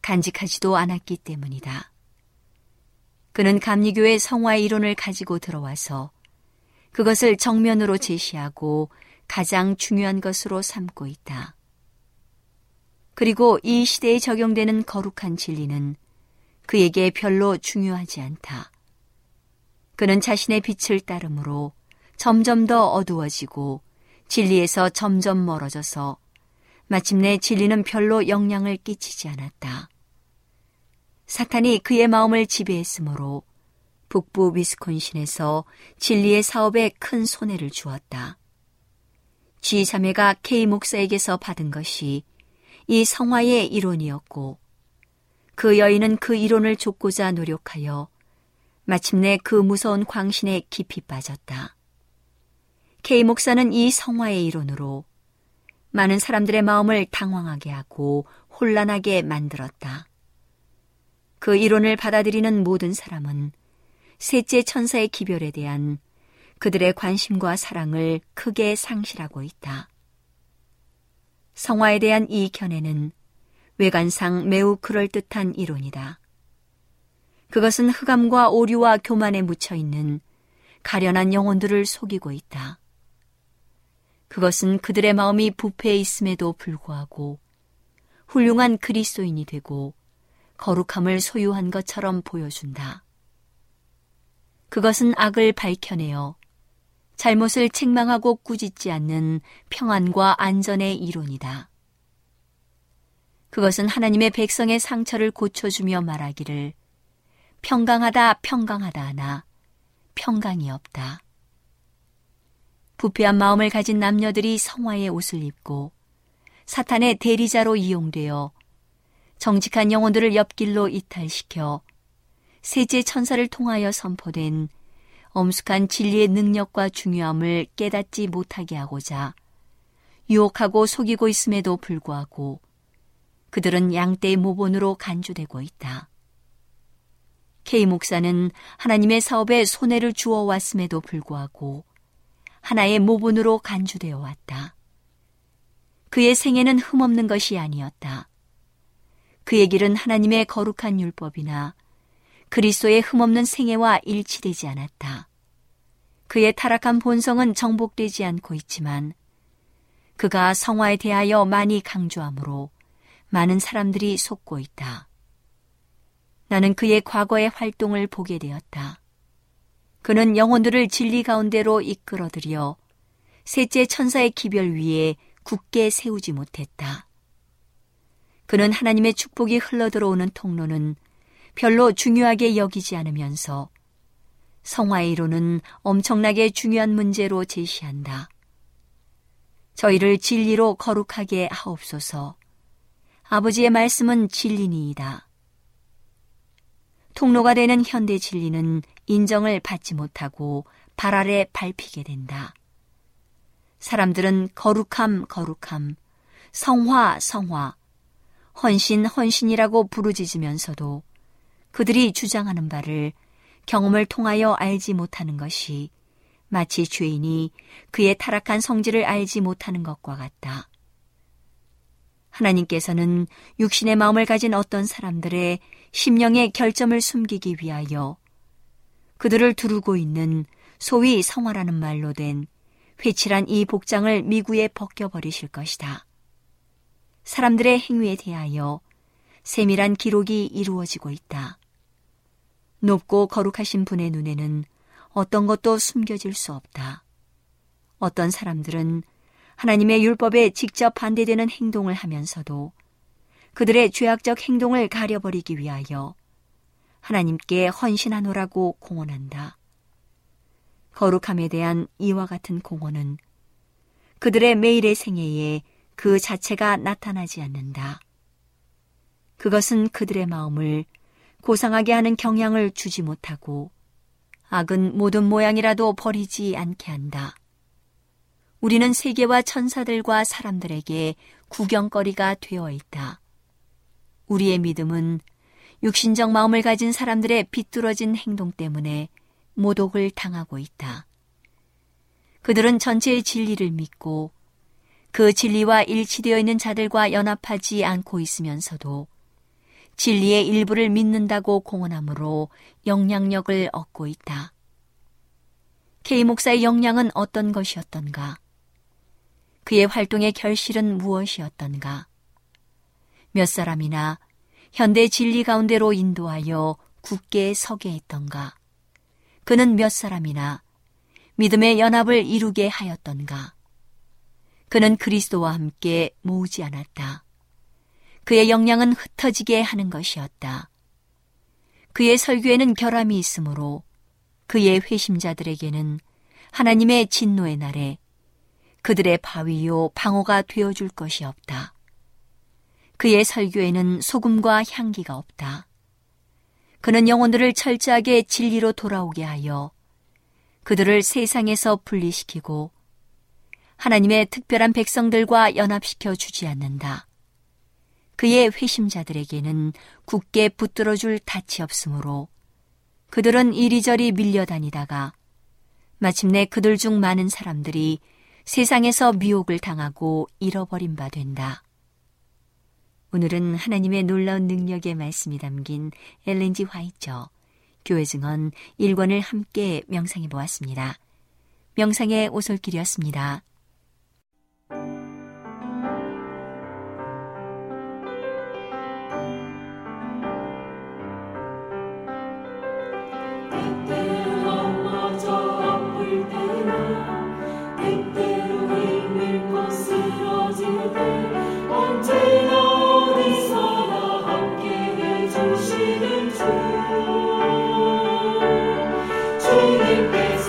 간직하지도 않았기 때문이다. 그는 감리교의 성화의 이론을 가지고 들어와서 그것을 정면으로 제시하고 가장 중요한 것으로 삼고 있다. 그리고 이 시대에 적용되는 거룩한 진리는 그에게 별로 중요하지 않다. 그는 자신의 빛을 따름으로 점점 더 어두워지고 진리에서 점점 멀어져서 마침내 진리는 별로 영향을 끼치지 않았다. 사탄이 그의 마음을 지배했으므로 북부 위스콘신에서 진리의 사업에 큰 손해를 주었다. G 자매가 K 목사에게서 받은 것이 이 성화의 이론이었고 그 여인은 그 이론을 좇고자 노력하여 마침내 그 무서운 광신에 깊이 빠졌다. K 목사는 이 성화의 이론으로 많은 사람들의 마음을 당황하게 하고 혼란하게 만들었다. 그 이론을 받아들이는 모든 사람은 셋째 천사의 기별에 대한 그들의 관심과 사랑을 크게 상실하고 있다. 성화에 대한 이 견해는 외관상 매우 그럴듯한 이론이다. 그것은 흑암과 오류와 교만에 묻혀있는 가련한 영혼들을 속이고 있다. 그것은 그들의 마음이 부패해 있음에도 불구하고 훌륭한 그리스도인이 되고 거룩함을 소유한 것처럼 보여준다. 그것은 악을 밝혀내어 잘못을 책망하고 꾸짖지 않는 평안과 안전의 이론이다. 그것은 하나님의 백성의 상처를 고쳐주며 말하기를 평강하다 평강하다 하나 평강이 없다. 부패한 마음을 가진 남녀들이 성화의 옷을 입고 사탄의 대리자로 이용되어 정직한 영혼들을 옆길로 이탈시켜 셋째 천사를 통하여 선포된 엄숙한 진리의 능력과 중요함을 깨닫지 못하게 하고자 유혹하고 속이고 있음에도 불구하고 그들은 양떼의 모본으로 간주되고 있다. K 목사는 하나님의 사업에 손해를 주어 왔음에도 불구하고 하나의 모본으로 간주되어 왔다. 그의 생애는 흠없는 것이 아니었다. 그의 길은 하나님의 거룩한 율법이나 그리스도의 흠없는 생애와 일치되지 않았다. 그의 타락한 본성은 정복되지 않고 있지만 그가 성화에 대하여 많이 강조하므로 많은 사람들이 속고 있다. 나는 그의 과거의 활동을 보게 되었다. 그는 영혼들을 진리 가운데로 이끌어들여 셋째 천사의 기별 위에 굳게 세우지 못했다. 그는 하나님의 축복이 흘러들어오는 통로는 별로 중요하게 여기지 않으면서 성화의 이론은 엄청나게 중요한 문제로 제시한다. 저희를 진리로 거룩하게 하옵소서. 아버지의 말씀은 진리니이다. 통로가 되는 현대 진리는 인정을 받지 못하고 발 아래 밟히게 된다. 사람들은 거룩함, 거룩함, 성화, 성화, 헌신, 헌신이라고 부르짖으면서도 그들이 주장하는 바를 경험을 통하여 알지 못하는 것이 마치 죄인이 그의 타락한 성질을 알지 못하는 것과 같다. 하나님께서는 육신의 마음을 가진 어떤 사람들의 심령의 결점을 숨기기 위하여 그들을 두르고 있는 소위 성화라는 말로 된 회칠한 이 복장을 미구에 벗겨버리실 것이다. 사람들의 행위에 대하여 세밀한 기록이 이루어지고 있다. 높고 거룩하신 분의 눈에는 어떤 것도 숨겨질 수 없다. 어떤 사람들은 하나님의 율법에 직접 반대되는 행동을 하면서도 그들의 죄악적 행동을 가려버리기 위하여 하나님께 헌신하노라고 공언한다. 거룩함에 대한 이와 같은 공언은 그들의 매일의 생애에 그 자체가 나타나지 않는다. 그것은 그들의 마음을 고상하게 하는 경향을 주지 못하고 악은 모든 모양이라도 버리지 않게 한다. 우리는 세계와 천사들과 사람들에게 구경거리가 되어 있다. 우리의 믿음은 육신적 마음을 가진 사람들의 비뚤어진 행동 때문에 모독을 당하고 있다. 그들은 전체의 진리를 믿고 그 진리와 일치되어 있는 자들과 연합하지 않고 있으면서도 진리의 일부를 믿는다고 공언함으로 영향력을 얻고 있다. K 목사의 역량은 어떤 것이었던가? 그의 활동의 결실은 무엇이었던가? 몇 사람이나 현대 진리 가운데로 인도하여 굳게 서게 했던가? 그는 몇 사람이나 믿음의 연합을 이루게 하였던가? 그는 그리스도와 함께 모으지 않았다. 그의 역량은 흩어지게 하는 것이었다. 그의 설교에는 결함이 있으므로 그의 회심자들에게는 하나님의 진노의 날에 그들의 바위요 방어가 되어줄 것이 없다. 그의 설교에는 소금과 향기가 없다. 그는 영혼들을 철저하게 진리로 돌아오게 하여 그들을 세상에서 분리시키고 하나님의 특별한 백성들과 연합시켜 주지 않는다. 그의 회심자들에게는 굳게 붙들어줄 닻이 없으므로 그들은 이리저리 밀려다니다가 마침내 그들 중 많은 사람들이 세상에서 미혹을 당하고 잃어버린 바 된다. 오늘은 하나님의 놀라운 능력의 말씀이 담긴 엘렌 지 화이트 교회 증언 일 권을 함께 명상해 보았습니다. 명상의 오솔길이었습니다. 주님께서